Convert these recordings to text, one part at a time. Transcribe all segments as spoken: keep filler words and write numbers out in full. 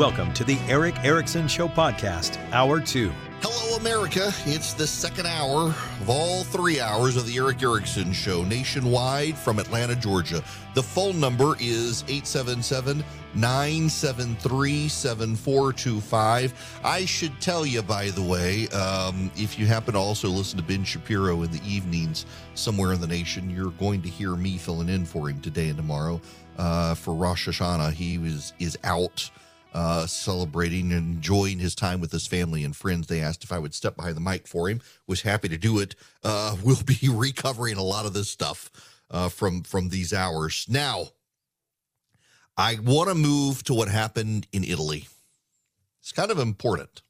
Welcome to the Eric Erickson Show Podcast, Hour two. Hello, America. It's the second hour of all three hours of the Eric Erickson Show nationwide from Atlanta, Georgia. The phone number is eight seven seven, nine seven three, seven four two five. I should tell you, by the way, um, if you happen to also listen to Ben Shapiro in the evenings somewhere in the nation, you're going to hear me filling in for him today and tomorrow. Uh, for Rosh Hashanah, he was, is out uh, celebrating and enjoying his time with his family and friends. They asked if I would step behind the mic for him. Was happy to do it. Uh, we'll be recovering a lot of this stuff uh, from, from these hours. Now, I want to move to what happened in Italy. It's kind of important.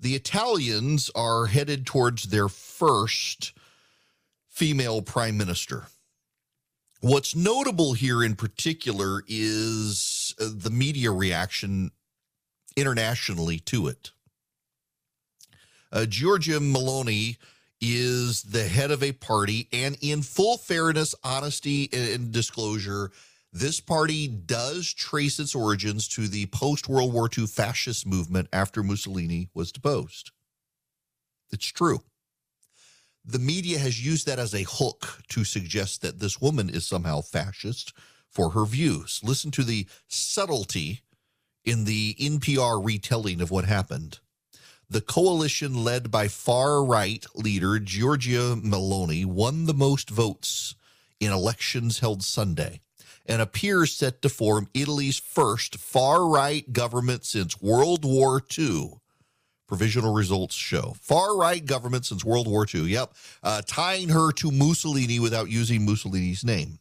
The Italians are headed towards their first female prime minister. What's notable here in particular is the media reaction internationally to it. Uh, Giorgia Meloni is the head of a party, and in full fairness, honesty, and disclosure, this party does trace its origins to the post-World War Two fascist movement after Mussolini was deposed. It's true. The media has used that as a hook to suggest that this woman is somehow fascist for her views. Listen to the subtlety in the N P R retelling of what happened. The coalition led by far-right leader Giorgia Meloni won the most votes in elections held Sunday and appears set to form Italy's first far-right government since World War Two. Provisional results show. Far-right government since World War Two, yep, uh, tying her to Mussolini without using Mussolini's name.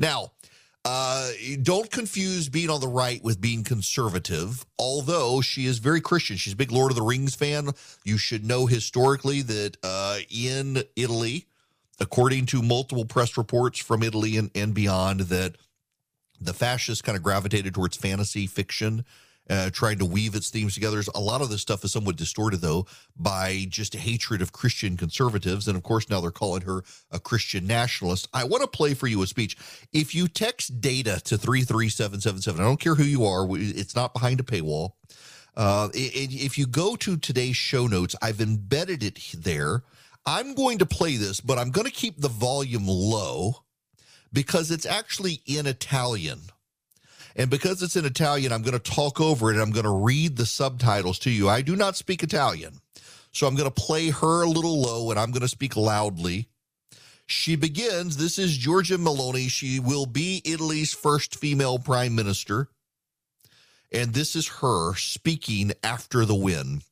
Now, uh, don't confuse being on the right with being conservative, although she is very Christian. She's a big Lord of the Rings fan. You should know historically that uh, in Italy, according to multiple press reports from Italy and, and beyond, that the fascists kind of gravitated towards fantasy fiction, Uh, trying to weave its themes together. A lot of this stuff is somewhat distorted, though, by just a hatred of Christian conservatives. And, of course, now they're calling her a Christian nationalist. I want to play for you a speech. If you text DATA to three three seven seven seven, I don't care who you are, it's not behind a paywall. Uh, if you go to today's show notes, I've embedded it there. I'm going to play this, but I'm going to keep the volume low because it's actually in Italian. And because it's in Italian, I'm going to talk over it, and I'm going to read the subtitles to you. I do not speak Italian, so I'm going to play her a little low, and I'm going to speak loudly. She begins, this is Giorgia Meloni. She will be Italy's first female prime minister, and this is her speaking after the win.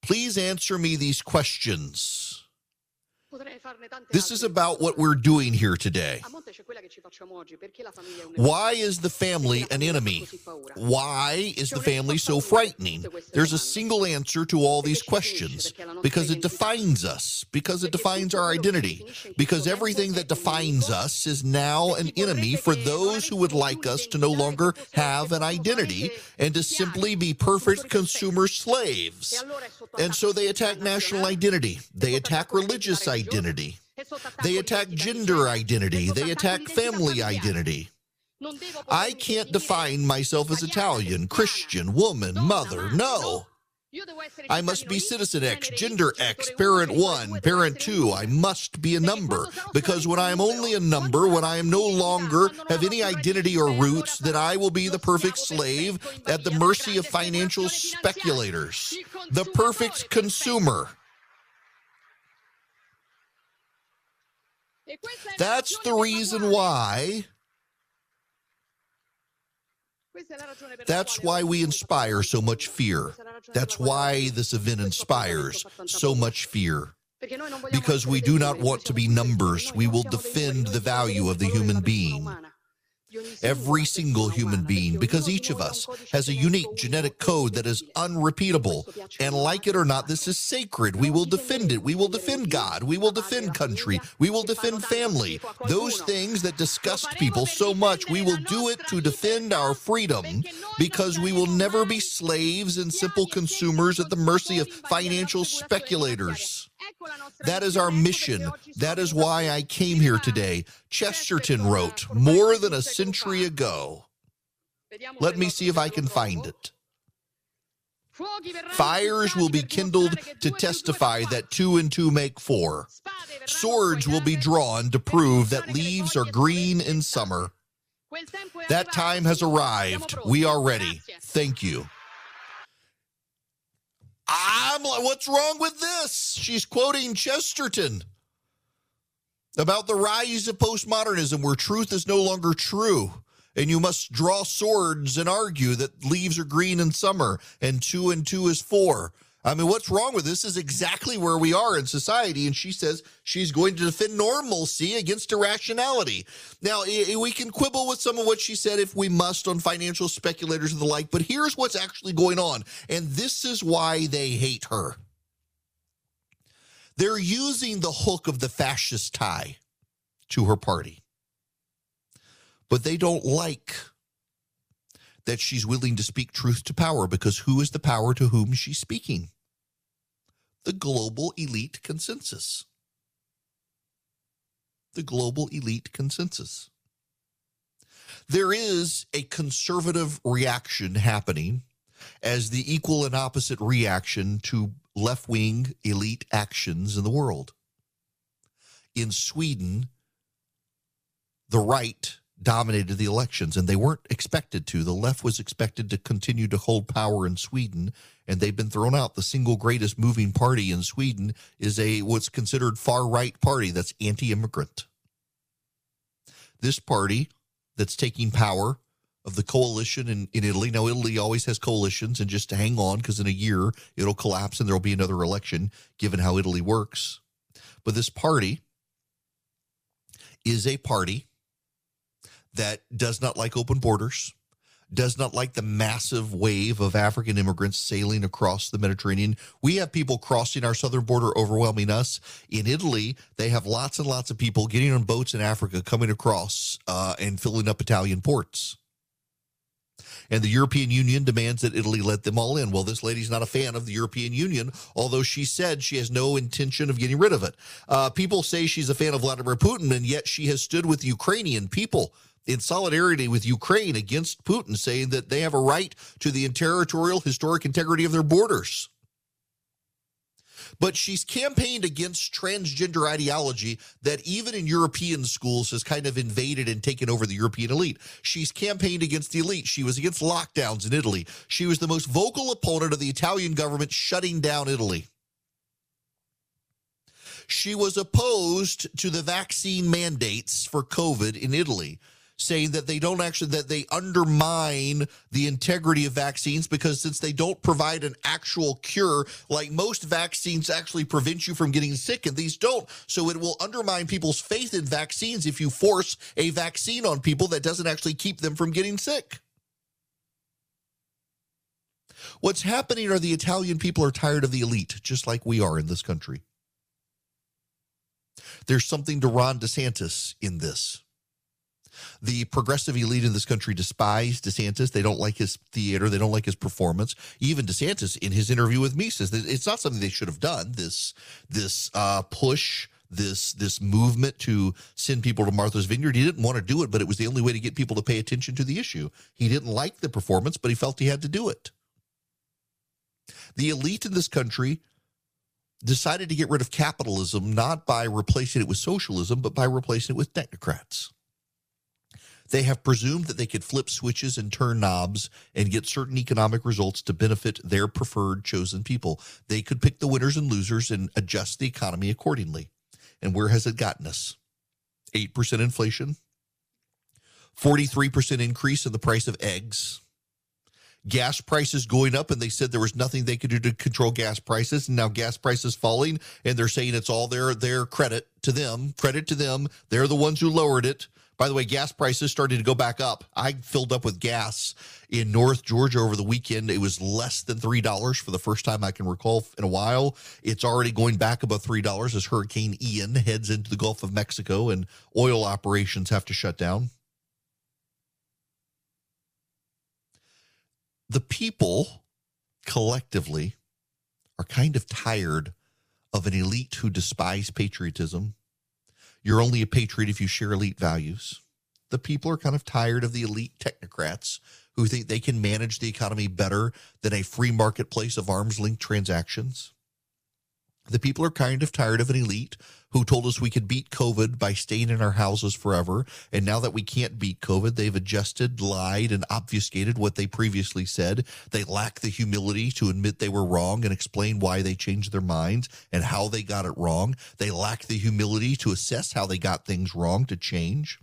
Please answer me these questions. This is about what we're doing here today. Why is the family an enemy? Why is the family so frightening? There's a single answer to all these questions, because it defines us, because it defines our identity, because everything that defines us is now an enemy for those who would like us to no longer have an identity and to simply be perfect consumer slaves. And so they attack national identity. They attack religious identity. Identity. They attack gender identity. They attack family identity. I can't define myself as Italian, Christian, woman, mother. No. I must be citizen X, gender X, parent one, parent two. I must be a number, because when I am only a number, when I am no longer have any identity or roots, then I will be the perfect slave at the mercy of financial speculators, the perfect consumer. That's the reason why, that's why we inspire so much fear. That's why this event inspires so much fear, because we do not want to be numbers. We will defend the value of the human being, every single human being, because each of us has a unique genetic code that is unrepeatable. And like it or not, this is sacred. We will defend it. We will defend God. We will defend country. We will defend family. Those things that disgust people so much, we will do it to defend our freedom, because we will never be slaves and simple consumers at the mercy of financial speculators. That is our mission. That is why I came here today. Chesterton wrote more than a century ago. Let me see if I can find it. Fires will be kindled to testify that two and two make four. Swords will be drawn to prove that leaves are green in summer. That time has arrived. We are ready. Thank you. I'm like, what's wrong with this? She's quoting Chesterton about the rise of postmodernism, where truth is no longer true, and you must draw swords and argue that leaves are green in summer, and two and two is four. I mean, what's wrong with this? This is exactly where we are in society, and she says she's going to defend normalcy against irrationality. Now, we can quibble with some of what she said if we must on financial speculators and the like, but here's what's actually going on, and this is why they hate her. They're using the hook of the fascist tie to her party, but they don't like that she's willing to speak truth to power, because who is the power to whom she's speaking? The global elite consensus. The global elite consensus. There is a conservative reaction happening as the equal and opposite reaction to left-wing elite actions in the world. In Sweden, the right dominated the elections, and they weren't expected to. The left was expected to continue to hold power in Sweden, and they've been thrown out. The single greatest moving party in Sweden is a what's considered far-right party that's anti-immigrant. This party that's taking power of the coalition in, in Italy. Now, Italy always has coalitions, and just to hang on, because in a year it'll collapse and there'll be another election, given how Italy works. But this party is a party that does not like open borders, does not like the massive wave of African immigrants sailing across the Mediterranean. We have people crossing our southern border overwhelming us. In Italy, they have lots and lots of people getting on boats in Africa, coming across uh, and filling up Italian ports. And the European Union demands that Italy let them all in. Well, this lady's not a fan of the European Union, although she said she has no intention of getting rid of it. Uh, people say she's a fan of Vladimir Putin, and yet she has stood with the Ukrainian people in solidarity with Ukraine against Putin, saying that they have a right to the territorial historic integrity of their borders. But she's campaigned against transgender ideology that even in European schools has kind of invaded and taken over the European elite. She's campaigned against the elite. She was against lockdowns in Italy. She was the most vocal opponent of the Italian government shutting down Italy. She was opposed to the vaccine mandates for COVID in Italy, saying that they don't actually, that they undermine the integrity of vaccines, because since they don't provide an actual cure, like most vaccines actually prevent you from getting sick, and these don't. So it will undermine people's faith in vaccines if you force a vaccine on people that doesn't actually keep them from getting sick. What's happening are the Italian people are tired of the elite, just like we are in this country. There's something to Ron DeSantis in this. The progressive elite in this country despise DeSantis. They don't like his theater. They don't like his performance. Even DeSantis, in his interview with Mises, it's not something they should have done, this, this uh, push, this, this movement to send people to Martha's Vineyard. He didn't want to do it, but it was the only way to get people to pay attention to the issue. He didn't like the performance, but he felt he had to do it. The elite in this country decided to get rid of capitalism, not by replacing it with socialism, but by replacing it with technocrats. They have presumed that they could flip switches and turn knobs and get certain economic results to benefit their preferred chosen people. They could pick the winners and losers and adjust the economy accordingly. And where has it gotten us? eight percent inflation, forty-three percent increase in the price of eggs, gas prices going up, and they said there was nothing they could do to control gas prices, and now gas prices falling, and they're saying it's all their their credit to them, credit to them. They're the ones who lowered it. By the way, gas prices started to go back up. I filled up with gas in North Georgia over the weekend. It was less than three dollars for the first time I can recall in a while. It's already going back above three dollars as Hurricane Ian heads into the Gulf of Mexico and oil operations have to shut down. The people collectively are kind of tired of an elite who despise patriotism. You're only a patriot if you share elite values. The people are kind of tired of the elite technocrats who think they can manage the economy better than a free marketplace of arms-linked transactions. The people are kind of tired of an elite who told us we could beat COVID by staying in our houses forever. And now that we can't beat COVID, they've adjusted, lied, and obfuscated what they previously said. They lack the humility to admit they were wrong and explain why they changed their minds and how they got it wrong. They lack the humility to assess how they got things wrong to change.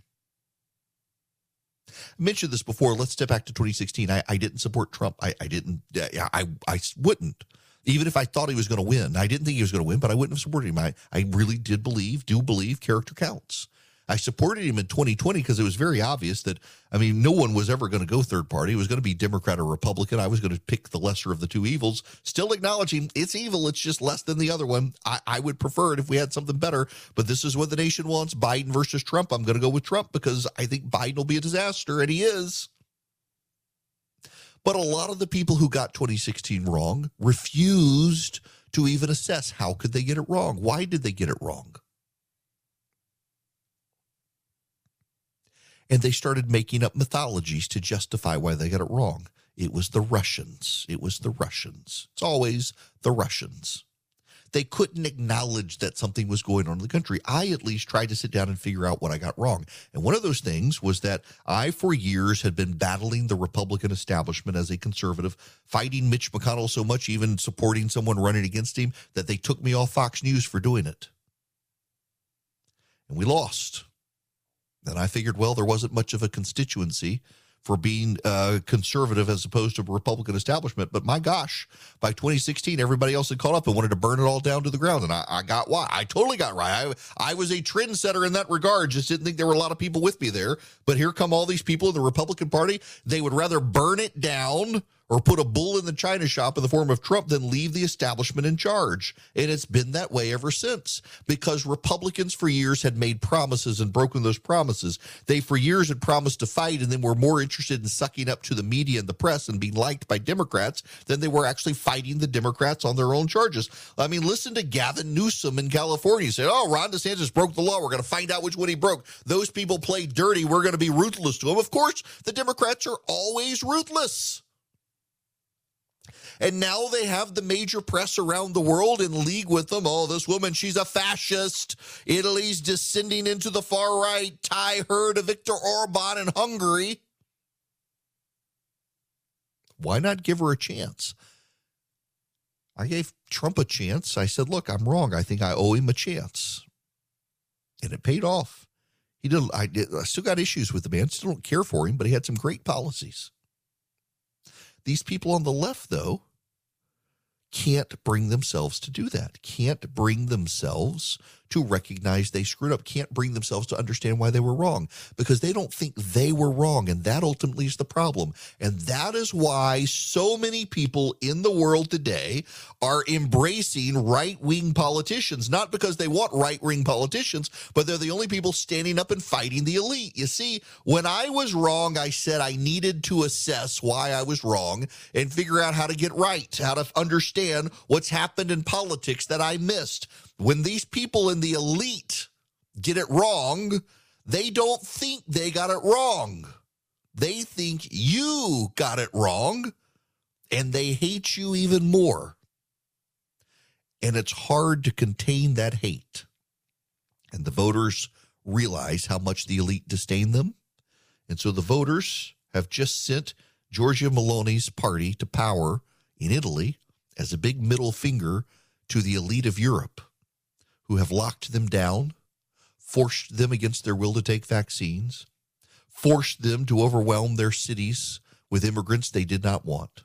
I mentioned this before. Let's step back to twenty sixteen. I, I didn't support Trump. I, I didn't. I, I, I wouldn't. Even if I thought he was going to win, I didn't think he was going to win, but I wouldn't have supported him. I, I really did believe, do believe character counts. I supported him in twenty twenty because it was very obvious that, I mean, no one was ever going to go third party. It was going to be Democrat or Republican. I was going to pick the lesser of the two evils, still acknowledging it's evil. It's just less than the other one. I, I would prefer it if we had something better, but this is what the nation wants. Biden versus Trump. I'm going to go with Trump because I think Biden will be a disaster, and he is. But a lot of the people who got twenty sixteen wrong refused to even assess how could they get it wrong. Why did they get it wrong? And they started making up mythologies to justify why they got it wrong. It was the Russians. It was the Russians. It's always the Russians. They couldn't acknowledge that something was going on in the country. I at least tried to sit down and figure out what I got wrong. And one of those things was that I, for years, had been battling the Republican establishment as a conservative, fighting Mitch McConnell so much, even supporting someone running against him, that they took me off Fox News for doing it. And we lost. Then I figured, well, there wasn't much of a constituency for being uh, conservative as opposed to Republican establishment. But my gosh, by twenty sixteen, everybody else had caught up and wanted to burn it all down to the ground. And I, I got why. I totally got right. I, I was a trendsetter in that regard. Just didn't think there were a lot of people with me there. But here come all these people in the Republican Party. They would rather burn it down or put a bull in the china shop in the form of Trump than leave the establishment in charge. And it's been that way ever since, because Republicans for years had made promises and broken those promises. They for years had promised to fight and then were more interested in sucking up to the media and the press and being liked by Democrats than they were actually fighting the Democrats on their own charges. I mean, listen to Gavin Newsom in California. He said, oh, Ron DeSantis broke the law. We're going to find out which one he broke. Those people play dirty. We're going to be ruthless to him. Of course, the Democrats are always ruthless. And now they have the major press around the world in league with them. Oh, this woman, she's a fascist. Italy's descending into the far right. Tie her to Viktor Orban in Hungary. Why not give her a chance? I gave Trump a chance. I said, look, I'm wrong. I think I owe him a chance. And it paid off. He didn't, I, did, I still got issues with the man. Still don't care for him, but he had some great policies. These people on the left, though, can't bring themselves to do that, can't bring themselves to recognize they screwed up, can't bring themselves to understand why they were wrong, because they don't think they were wrong, and that ultimately is the problem. And that is why so many people in the world today are embracing right-wing politicians, not because they want right-wing politicians, but they're the only people standing up and fighting the elite. You see, when I was wrong, I said I needed to assess why I was wrong and figure out how to get right, how to understand what's happened in politics that I missed. When these people in the elite get it wrong, they don't think they got it wrong. They think you got it wrong, and they hate you even more. And it's hard to contain that hate. And the voters realize how much the elite disdain them. And so the voters have just sent Giorgia Meloni's party to power in Italy as a big middle finger to the elite of Europe, who have locked them down, forced them against their will to take vaccines, forced them to overwhelm their cities with immigrants they did not want,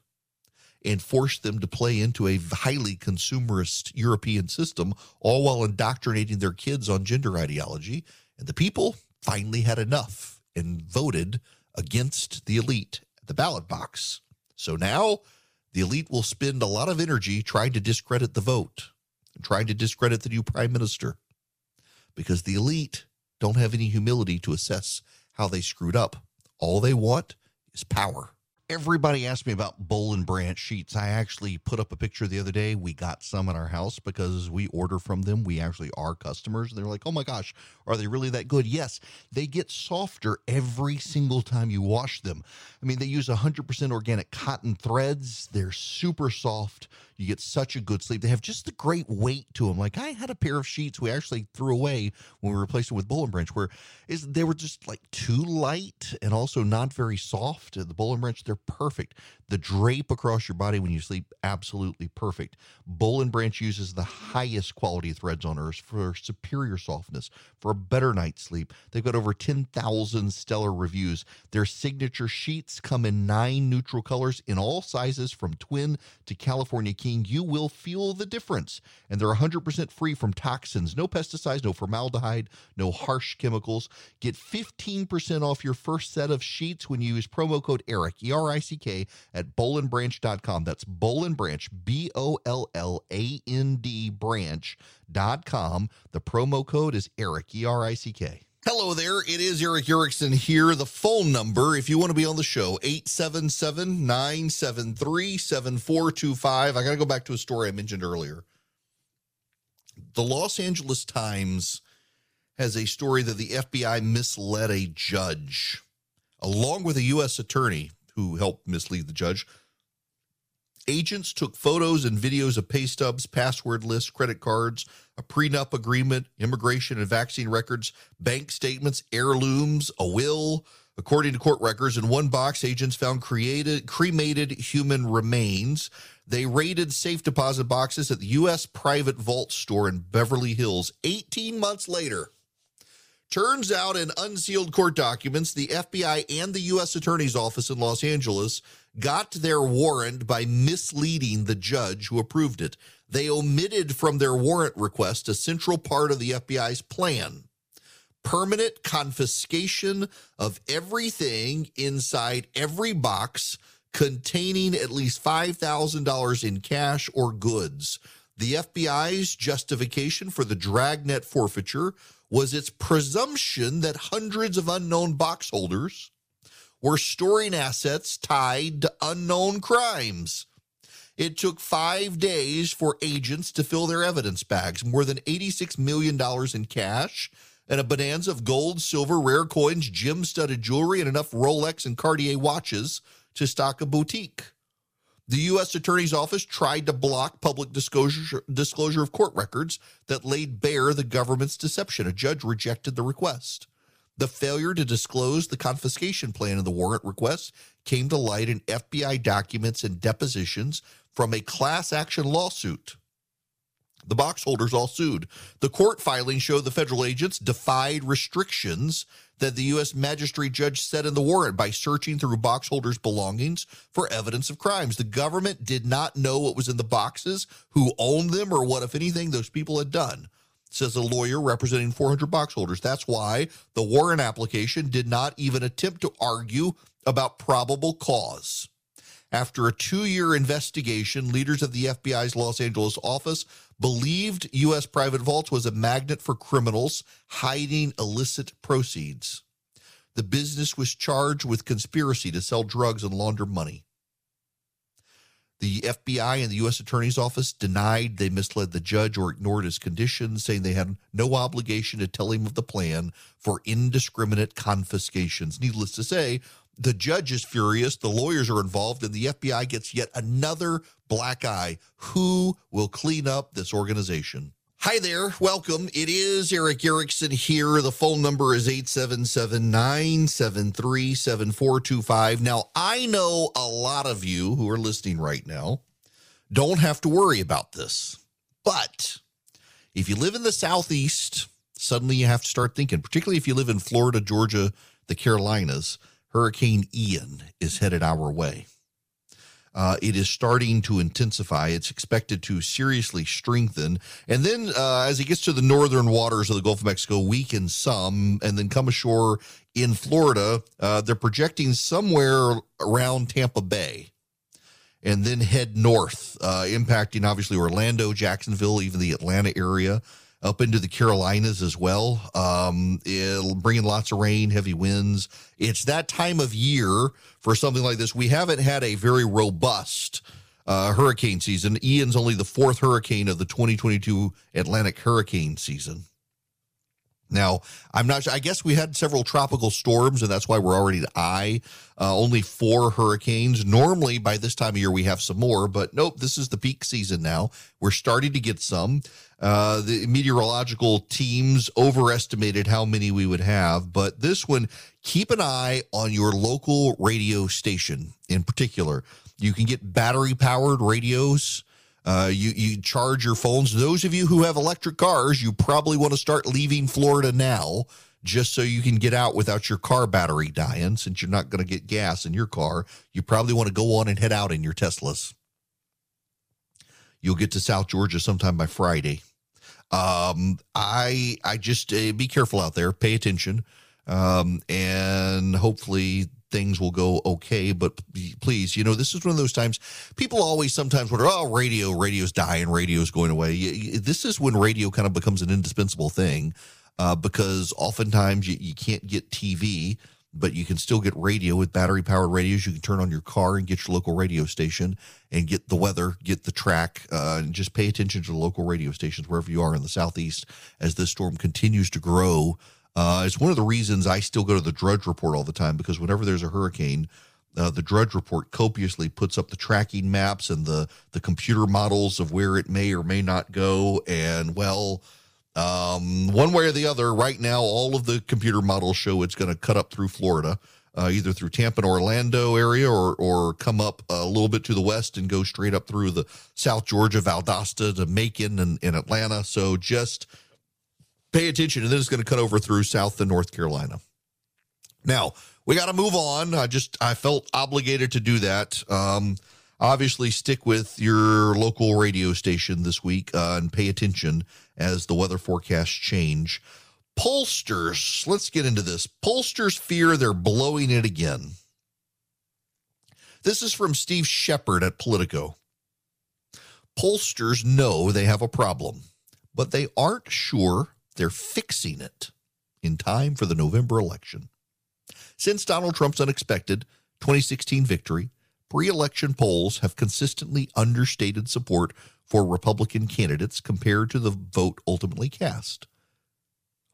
and forced them to play into a highly consumerist European system, all while indoctrinating their kids on gender ideology. And the people finally had enough and voted against the elite at the ballot box. So now the elite will spend a lot of energy trying to discredit the vote and trying to discredit the new prime minister, because the elite don't have any humility to assess how they screwed up. All they want is power. Everybody asked me about Boll and Branch sheets. I actually put up a picture the other day. We got some at our house because we order from them. We actually are customers. They're like, oh my gosh, are they really that good? Yes, they get softer every single time you wash them. I mean, they use one hundred percent organic cotton threads. They're super soft. You get such a good sleep. They have just the great weight to them. Like I had a pair of sheets we actually threw away when we replaced it with Boll and Branch, where is they were just like too light and also not very soft. The Boll and Branch, they're perfect. The drape across your body when you sleep, absolutely perfect. Boll and Branch uses the highest quality threads on earth for superior softness, for a better night's sleep. They've got over ten thousand stellar reviews. Their signature sheets come in nine neutral colors in all sizes, from twin to California King. You will feel the difference. And they're one hundred percent free from toxins. No pesticides, no formaldehyde, no harsh chemicals. Get fifteen percent off your first set of sheets when you use promo code ERIC, E R I C K, at boll and branch dot com. That's Boll and Branch, B O L L A N D, branch dot com. The promo code is ERIC, E R I C K. Hello there. It is Eric Erickson here. The phone number, if you want to be on the show, eight seven seven, nine seven three, seven four two five. I got to go back to a story I mentioned earlier. The Los Angeles Times has a story that the F B I misled a judge, along with a U S attorney who helped mislead the judge. Agents took photos and videos of pay stubs, password lists, credit cards, a prenup agreement, immigration and vaccine records, bank statements, heirlooms, a will. According to court records, in one box, agents found created, cremated human remains. They raided safe deposit boxes at the U S Private Vault store in Beverly Hills. eighteen months later, turns out in unsealed court documents, the F B I and the U S Attorney's Office in Los Angeles got their warrant by misleading the judge who approved it. They omitted from their warrant request a central part of the F B I's plan: permanent confiscation of everything inside every box containing at least five thousand dollars in cash or goods. The F B I's justification for the dragnet forfeiture was its presumption that hundreds of unknown box holders were storing assets tied to unknown crimes. It took five days for agents to fill their evidence bags, more than eighty-six million dollars in cash and a bonanza of gold, silver, rare coins, gem-studded jewelry, and enough Rolex and Cartier watches to stock a boutique. The U S Attorney's Office tried to block public disclosure, disclosure of court records that laid bare the government's deception. A judge rejected the request. The failure to disclose the confiscation plan in the warrant request came to light in F B I documents and depositions from a class action lawsuit. The box holders all sued. The court filings show the federal agents defied restrictions that the U S magistrate judge set in the warrant by searching through box holders' belongings for evidence of crimes. The government did not know what was in the boxes, who owned them, or what, if anything, those people had done, says a lawyer representing four hundred box holders. That's why the warrant application did not even attempt to argue about probable cause. After a two-year investigation, leaders of the F B I's Los Angeles office believed U S Private Vaults was a magnet for criminals hiding illicit proceeds. The business was charged with conspiracy to sell drugs and launder money. The F B I and the U S Attorney's Office denied they misled the judge or ignored his conditions, saying they had no obligation to tell him of the plan for indiscriminate confiscations. Needless to say, the judge is furious, the lawyers are involved, and the F B I gets yet another black eye. Who will clean up this organization? Hi there, welcome. It is Eric Erickson here. The phone number is eight seven seven, nine seven three, seven four two five. Now, I know a lot of you who are listening right now don't have to worry about this, but if you live in the Southeast, suddenly you have to start thinking, particularly if you live in Florida, Georgia, the Carolinas. Hurricane Ian is headed our way. Uh, it is starting to intensify. It's expected to seriously strengthen. And then uh, as it gets to the northern waters of the Gulf of Mexico, weaken some, and then come ashore in Florida. Uh, they're projecting somewhere around Tampa Bay, and then head north, uh, impacting obviously Orlando, Jacksonville, even the Atlanta area. up into the Carolinas as well. Um, it'll bring in lots of rain, heavy winds. It's that time of year for something like this. We haven't had a very robust uh, hurricane season. Ian's only the fourth hurricane of the twenty twenty-two Atlantic hurricane season. Now, I'm not sure. I guess we had several tropical storms, and that's why we're already at I. Uh, only four hurricanes. Normally, by this time of year, we have some more, but nope, this is the peak season now. We're starting to get some. Uh, the meteorological teams overestimated how many we would have, but this one, keep an eye on your local radio station in particular. You can get battery-powered radios. Uh, you, you charge your phones. Those of you who have electric cars, you probably want to start leaving Florida now just so you can get out without your car battery dying, since you're not going to get gas in your car. You probably want to go on and head out in your Teslas. You'll get to South Georgia sometime by Friday. Um, I I just uh, be careful out there. Pay attention, um, and hopefully things will go okay, but please, you know, this is one of those times people always sometimes wonder, oh, radio, radio's dying, radio's going away. This is when radio kind of becomes an indispensable thing uh, because oftentimes you, you can't get T V, but you can still get radio with battery-powered radios. You can turn on your car and get your local radio station and get the weather, get the track, uh, and just pay attention to the local radio stations wherever you are in the Southeast as this storm continues to grow. Uh, it's one of the reasons I still go to the Drudge Report all the time, because whenever there's a hurricane, uh, the Drudge Report copiously puts up the tracking maps and the, the computer models of where it may or may not go. And, well, um, one way or the other, right now, all of the computer models show it's going to cut up through Florida, uh, either through Tampa and Orlando area or or come up a little bit to the west and go straight up through the South Georgia, Valdosta to Macon and, and Atlanta. So just pay attention, and then it's going to cut over through South and North Carolina. Now, we got to move on. I just, I felt obligated to do that. Um, obviously, stick with your local radio station this week uh, and pay attention as the weather forecasts change. Pollsters, let's get into this. Pollsters fear they're blowing it again. This is from Steve Shepard at Politico. Pollsters know they have a problem, but they aren't sure they're fixing it in time for the November election. Since Donald Trump's unexpected twenty sixteen victory, pre-election polls have consistently understated support for Republican candidates compared to the vote ultimately cast.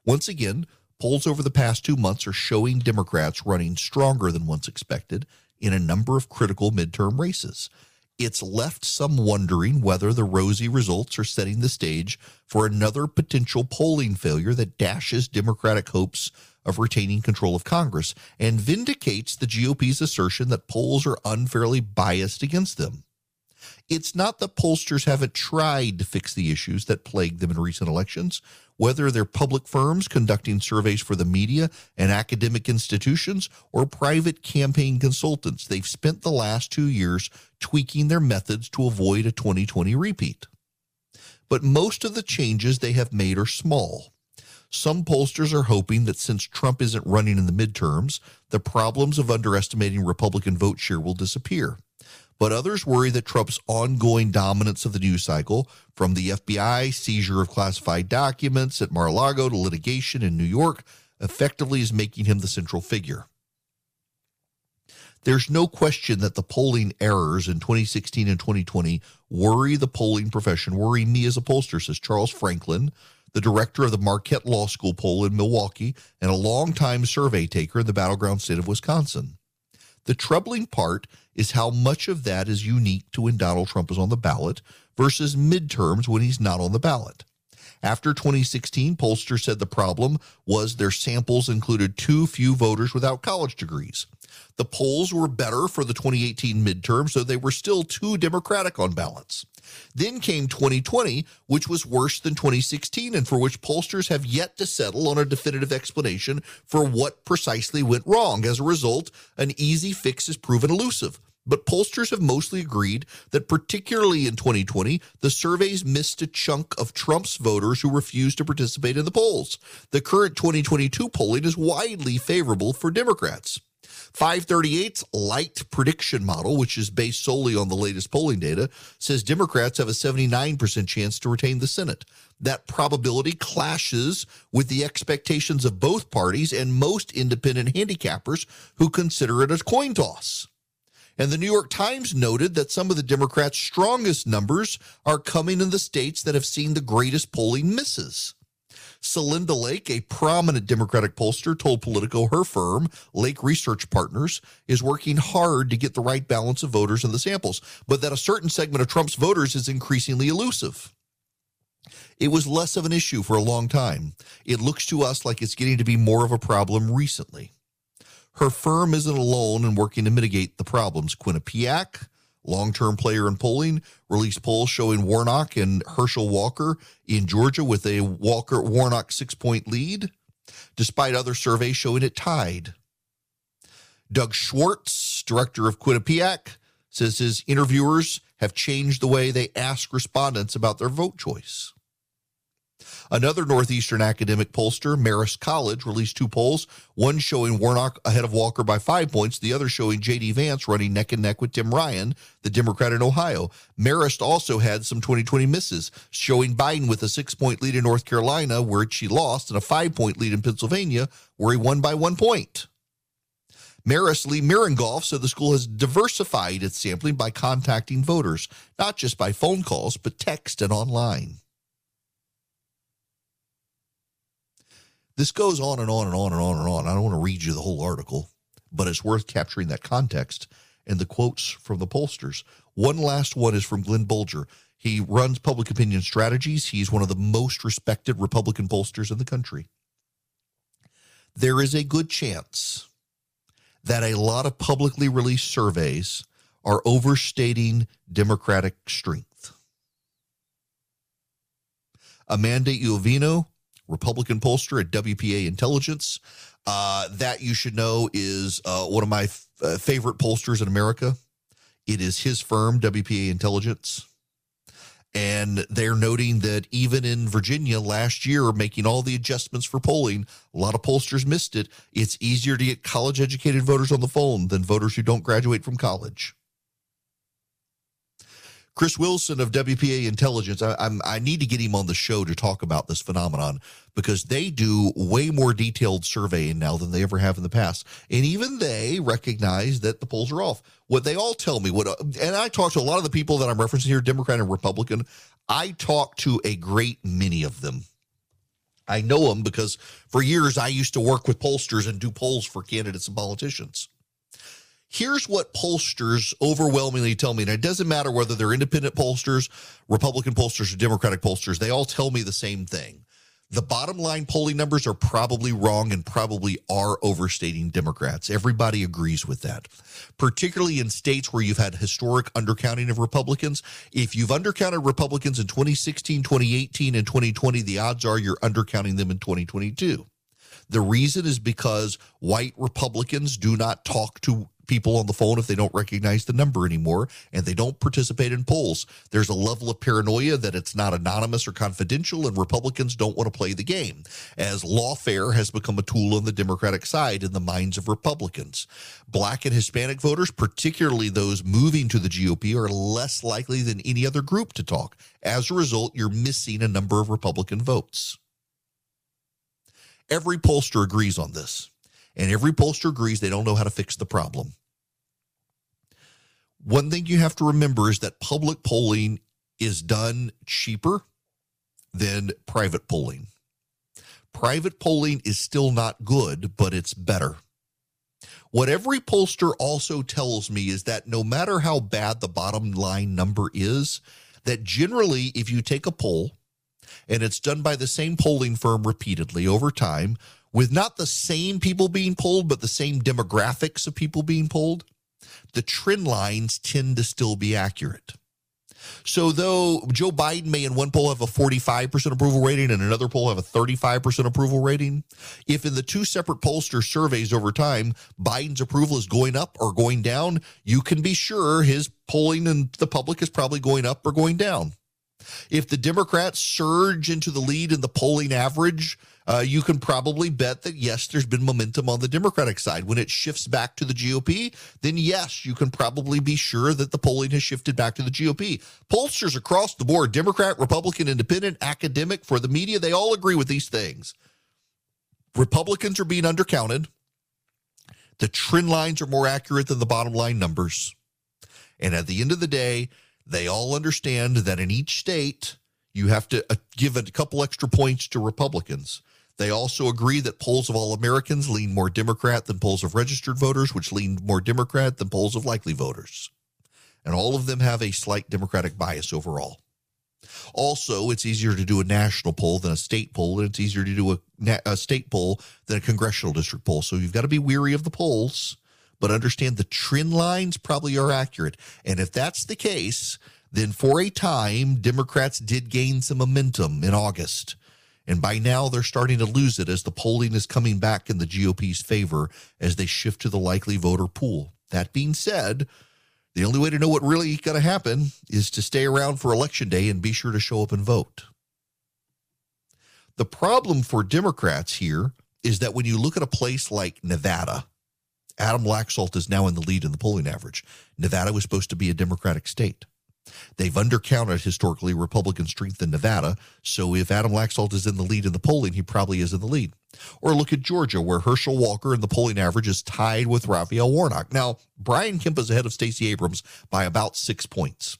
Once again, polls over the past two months are showing Democrats running stronger than once expected in a number of critical midterm races. It's left some wondering whether the rosy results are setting the stage for another potential polling failure that dashes Democratic hopes of retaining control of Congress and vindicates the G O P's assertion that polls are unfairly biased against them. It's not that pollsters haven't tried to fix the issues that plagued them in recent elections, whether they're public firms conducting surveys for the media and academic institutions or private campaign consultants. They've spent the last two years tweaking their methods to avoid a twenty twenty repeat. But most of the changes they have made are small. Some pollsters are hoping that since Trump isn't running in the midterms, the problems of underestimating Republican vote share will disappear. But others worry that Trump's ongoing dominance of the news cycle, from the F B I seizure of classified documents at Mar-a-Lago to litigation in New York, effectively is making him the central figure. There's no question that the polling errors in twenty sixteen and twenty twenty worry the polling profession, worry me as a pollster, says Charles Franklin, the director of the Marquette Law School poll in Milwaukee and a longtime survey taker in the battleground state of Wisconsin. The troubling part is how much of that is unique to when Donald Trump is on the ballot versus midterms when he's not on the ballot. After twenty sixteen, pollsters said the problem was their samples included too few voters without college degrees. The polls were better for the twenty eighteen midterm, so they were still too Democratic on balance. Then came twenty twenty, which was worse than twenty sixteen, and for which pollsters have yet to settle on a definitive explanation for what precisely went wrong. As a result, an easy fix is proven elusive. But pollsters have mostly agreed that, particularly in twenty twenty, the surveys missed a chunk of Trump's voters who refused to participate in the polls. The current twenty twenty-two polling is widely favorable for Democrats. five thirty-eight's light prediction model, which is based solely on the latest polling data, says Democrats have a seventy-nine percent chance to retain the Senate. That probability clashes with the expectations of both parties and most independent handicappers who consider it a coin toss. And the New York Times noted that some of the Democrats' strongest numbers are coming in the states that have seen the greatest polling misses. Celinda Lake, a prominent Democratic pollster, told Politico her firm, Lake Research Partners, is working hard to get the right balance of voters in the samples, but that a certain segment of Trump's voters is increasingly elusive. It was less of an issue for a long time. It looks to us like it's getting to be more of a problem recently. Her firm isn't alone in working to mitigate the problems. Quinnipiac, long-term player in polling, released polls showing Warnock and Herschel Walker in Georgia with a Walker Warnock six-point lead, despite other surveys showing it tied. Doug Schwartz, director of Quinnipiac, says his interviewers have changed the way they ask respondents about their vote choice. Another Northeastern academic pollster, Marist College, released two polls, one showing Warnock ahead of Walker by five points, the other showing J D Vance running neck and neck with Tim Ryan, the Democrat in Ohio. Marist also had some twenty twenty misses, showing Biden with a six-point lead in North Carolina, where she lost, and a five-point lead in Pennsylvania, where he won by one point. Marist Lee Mirengolf said the school has diversified its sampling by contacting voters, not just by phone calls, but text and online. This goes on and on and on and on and on. I don't want to read you the whole article, but it's worth capturing that context and the quotes from the pollsters. One last one is from Glenn Bolger. He runs Public Opinion Strategies. He's one of the most respected Republican pollsters in the country. There is a good chance that a lot of publicly released surveys are overstating Democratic strength. Amanda Iovino, Republican pollster at W P A Intelligence. Uh, that you should know is uh, one of my f- uh, favorite pollsters in America. It is his firm, W P A Intelligence. And they're noting that even in Virginia last year, making all the adjustments for polling, a lot of pollsters missed it. It's easier to get college-educated voters on the phone than voters who don't graduate from college. Chris Wilson of W P A Intelligence, I, I'm, I need to get him on the show to talk about this phenomenon because they do way more detailed surveying now than they ever have in the past. And even they recognize that the polls are off. What they all tell me, what, and I talk to a lot of the people that I'm referencing here, Democrat and Republican, I talk to a great many of them. I know them because for years I used to work with pollsters and do polls for candidates and politicians. Here's what pollsters overwhelmingly tell me, and it doesn't matter whether they're independent pollsters, Republican pollsters, or Democratic pollsters. They all tell me the same thing. The bottom line polling numbers are probably wrong and probably are overstating Democrats. Everybody agrees with that, particularly in states where you've had historic undercounting of Republicans. If you've undercounted Republicans in twenty sixteen, twenty eighteen, and twenty twenty, the odds are you're undercounting them in twenty twenty-two. The reason is because white Republicans do not talk to people on the phone if they don't recognize the number anymore, and they don't participate in polls. There's a level of paranoia that it's not anonymous or confidential, and Republicans don't want to play the game, as lawfare has become a tool on the Democratic side in the minds of Republicans. Black and Hispanic voters, particularly those moving to the G O P, are less likely than any other group to talk. As a result, you're missing a number of Republican votes. Every pollster agrees on this, and every pollster agrees they don't know how to fix the problem. One thing you have to remember is that public polling is done cheaper than private polling. Private polling is still not good, but it's better. What every pollster also tells me is that no matter how bad the bottom line number is, that generally if you take a poll and it's done by the same polling firm repeatedly over time, with not the same people being polled, but the same demographics of people being polled, the trend lines tend to still be accurate. So though Joe Biden may in one poll have a forty-five percent approval rating and another poll have a thirty-five percent approval rating, if in the two separate pollster surveys over time, Biden's approval is going up or going down, you can be sure his polling in the public is probably going up or going down. If the Democrats surge into the lead in the polling average, uh, you can probably bet that, yes, there's been momentum on the Democratic side. When it shifts back to the G O P, then, yes, you can probably be sure that the polling has shifted back to the G O P. Pollsters across the board, Democrat, Republican, Independent, academic, for the media, they all agree with these things. Republicans are being undercounted. The trend lines are more accurate than the bottom line numbers. And at the end of the day, they all understand that in each state, you have to give a couple extra points to Republicans. They also agree that polls of all Americans lean more Democrat than polls of registered voters, which lean more Democrat than polls of likely voters. And all of them have a slight Democratic bias overall. Also, it's easier to do a national poll than a state poll, and it's easier to do a, na- a state poll than a congressional district poll. So you've got to be wary of the polls, but understand the trend lines probably are accurate. And if that's the case, then for a time, Democrats did gain some momentum in August. And by now, they're starting to lose it as the polling is coming back in the G O P's favor as they shift to the likely voter pool. That being said, the only way to know what really is going to happen is to stay around for Election Day and be sure to show up and vote. The problem for Democrats here is that when you look at a place like Nevada, Adam Laxalt is now in the lead in the polling average. Nevada was supposed to be a Democratic state. They've undercounted historically Republican strength in Nevada, so if Adam Laxalt is in the lead in the polling, he probably is in the lead. Or look at Georgia, where Herschel Walker in the polling average is tied with Raphael Warnock. Now, Brian Kemp is ahead of Stacey Abrams by about six points.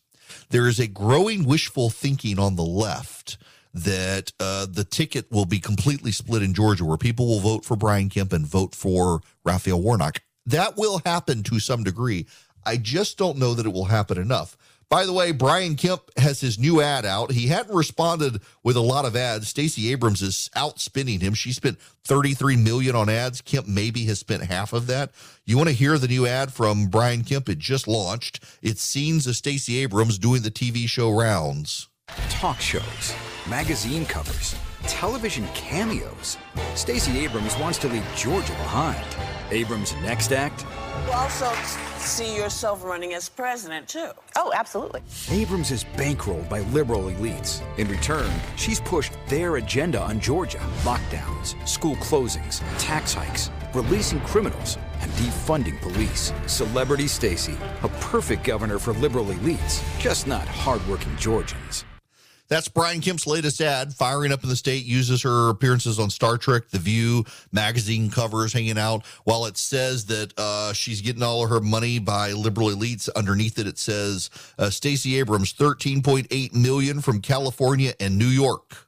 There is a growing wishful thinking on the left that uh, the ticket will be completely split in Georgia, where people will vote for Brian Kemp and vote for Raphael Warnock. That will happen to some degree. I just don't know that it will happen enough. By the way, Brian Kemp has his new ad out. He hadn't responded with a lot of ads. Stacey Abrams is outspending him. She spent thirty-three million dollars on ads. Kemp maybe has spent half of that. You want to hear the new ad from Brian Kemp? It just launched. It's scenes of Stacey Abrams doing the T V show rounds. Talk shows, magazine covers, television cameos. Stacey Abrams wants to leave Georgia behind. Abrams' next act? You also see yourself running as president, too. Oh, absolutely. Abrams is bankrolled by liberal elites. In return, she's pushed their agenda on Georgia. Lockdowns, school closings, tax hikes, releasing criminals, and defunding police. Celebrity Stacey, a perfect governor for liberal elites, just not hardworking Georgians. That's Brian Kemp's latest ad, firing up in the state, uses her appearances on Star Trek, The View, magazine covers, hanging out. While it says that uh, she's getting all of her money by liberal elites, underneath it, it says uh, Stacey Abrams, thirteen point eight million dollars from California and New York.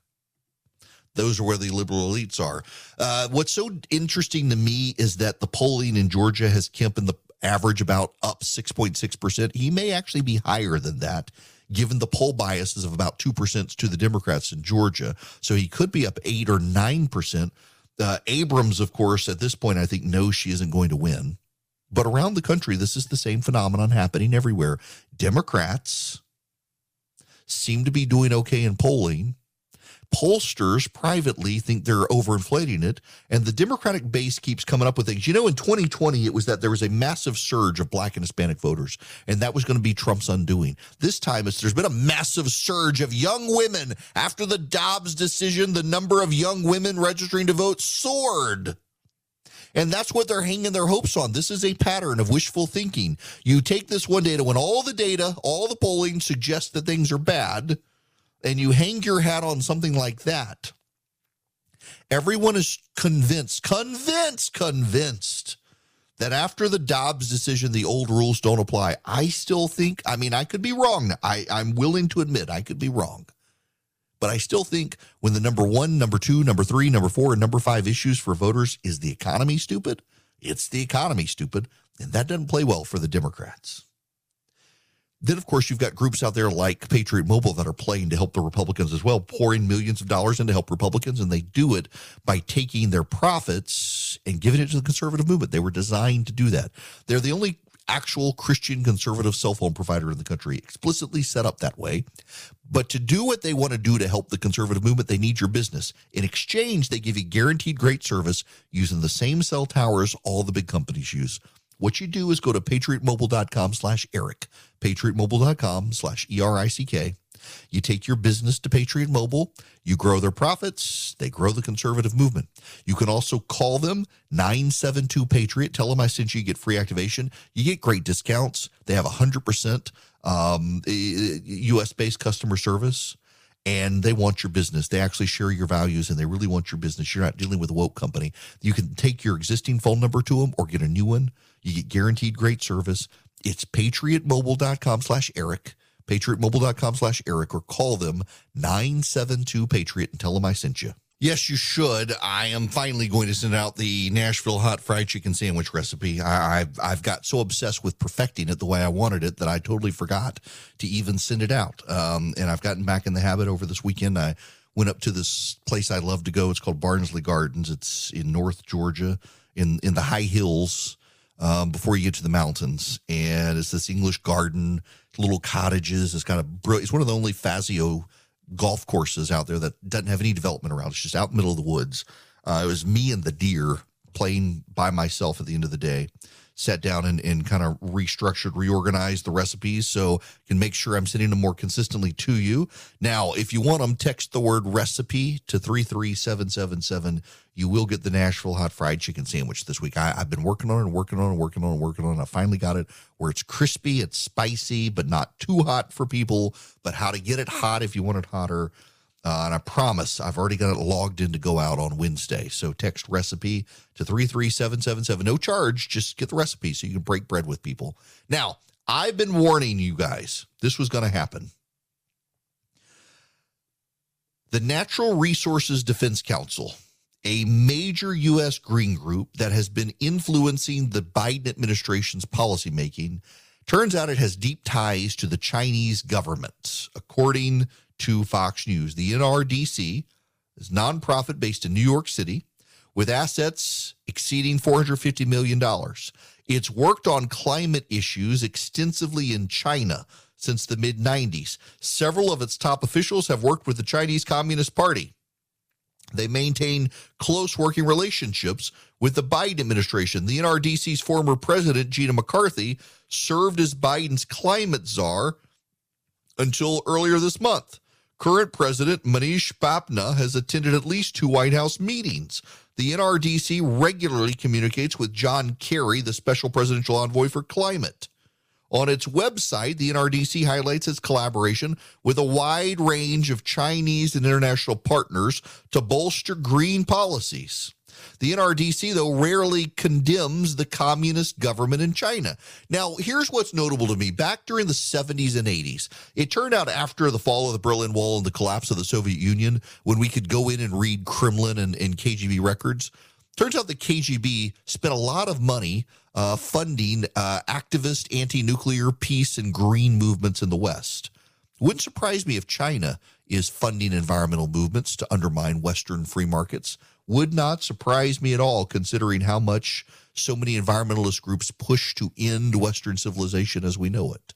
Those are where the liberal elites are. Uh, what's so interesting to me is that the polling in Georgia has Kemp in the average about up six point six percent. He may actually be higher than that, given the poll biases of about two percent to the Democrats in Georgia. So he could be up eight or nine percent. Uh, Abrams, of course, at this point, I think knows she isn't going to win. But around the country, this is the same phenomenon happening everywhere. Democrats seem to be doing okay in polling. Pollsters privately think they're overinflating it, and the Democratic base keeps coming up with things. You know, in twenty twenty, it was that there was a massive surge of Black and Hispanic voters, and that was going to be Trump's undoing. This time, it's, there's been a massive surge of young women. After the Dobbs decision, the number of young women registering to vote soared. And that's what they're hanging their hopes on. This is a pattern of wishful thinking. You take this one data when all the data, all the polling suggests that things are bad, and you hang your hat on something like that, everyone is convinced, convinced, convinced that after the Dobbs decision, the old rules don't apply. I still think, I mean, I could be wrong. I, I'm willing to admit I could be wrong. But I still think when the number one, number two, number three, number four, and number five issues for voters is the economy, stupid, it's the economy, stupid. And that doesn't play well for the Democrats. Then, of course, you've got groups out there like Patriot Mobile that are playing to help the Republicans as well, pouring millions of dollars in to help Republicans, and they do it by taking their profits and giving it to the conservative movement. They were designed to do that. They're the only actual Christian conservative cell phone provider in the country, explicitly set up that way. But to do what they want to do to help the conservative movement, they need your business. In exchange, they give you guaranteed great service using the same cell towers all the big companies use. What you do is go to patriot mobile dot com slash Eric, patriot mobile dot com slash E R I C K, You take your business to Patriot Mobile. You grow their profits. They grow the conservative movement. You can also call them nine seven two Patriot. Tell them I sent you, you get free activation. You get great discounts. They have one hundred percent um, U S based customer service. And they want your business. They actually share your values, and they really want your business. You're not dealing with a woke company. You can take your existing phone number to them or get a new one. You get guaranteed great service. It's patriotmobile.com slash Eric, patriotmobile.com slash Eric, or call them nine seven two Patriot and tell them I sent you. Yes, you should. I am finally going to send out the Nashville hot fried chicken sandwich recipe. I, I've, I've got so obsessed with perfecting it the way I wanted it that I totally forgot to even send it out. Um, and I've gotten back in the habit over this weekend. I went up to this place I love to go. It's called Barnsley Gardens. It's in North Georgia, in, in the high hills um, before you get to the mountains. And it's this English garden, little cottages. It's kind of bro- it's one of the only Fazio golf courses out there that doesn't have any development around. It's just out in the middle of the woods. Uh, it was me and the deer playing by myself at the end of the day. Sat down and, and kind of restructured, reorganized the recipes so I can make sure I'm sending them more consistently to you. Now, if you want them, text the word recipe to three three seven seven seven. You will get the Nashville hot fried chicken sandwich this week. I, I've been working on it and working on and working on and working on. I finally got it where it's crispy, it's spicy, but not too hot for people, but how to get it hot if you want it hotter. Uh, and I promise I've already got it logged in to go out on Wednesday. So text recipe to three three seven seven seven. No charge. Just get the recipe so you can break bread with people. Now, I've been warning you guys this was going to happen. The Natural Resources Defense Council, a major U S green group that has been influencing the Biden administration's policymaking, turns out it has deep ties to the Chinese government, according to to Fox News. The N R D C is a nonprofit based in New York City with assets exceeding four hundred fifty million dollars. It's worked on climate issues extensively in China since the mid nineties. Several of its top officials have worked with the Chinese Communist Party. They maintain close working relationships with the Biden administration. The N R D C's former president, Gina McCarthy, served as Biden's climate czar until earlier this month. Current President Manish Bapna has attended at least two White House meetings. The N R D C regularly communicates with John Kerry, the special presidential envoy for climate. On its website, the N R D C highlights its collaboration with a wide range of Chinese and international partners to bolster green policies. The N R D C, though, rarely condemns the communist government in China. Now, here's what's notable to me. Back during the seventies and eighties, it turned out after the fall of the Berlin Wall and the collapse of the Soviet Union, when we could go in and read Kremlin and, and K G B records, turns out the K G B spent a lot of money uh, funding uh, activist anti-nuclear peace and green movements in the West. Wouldn't surprise me if China is funding environmental movements to undermine Western free markets. Would not surprise me at all, considering how much so many environmentalist groups push to end Western civilization as we know it.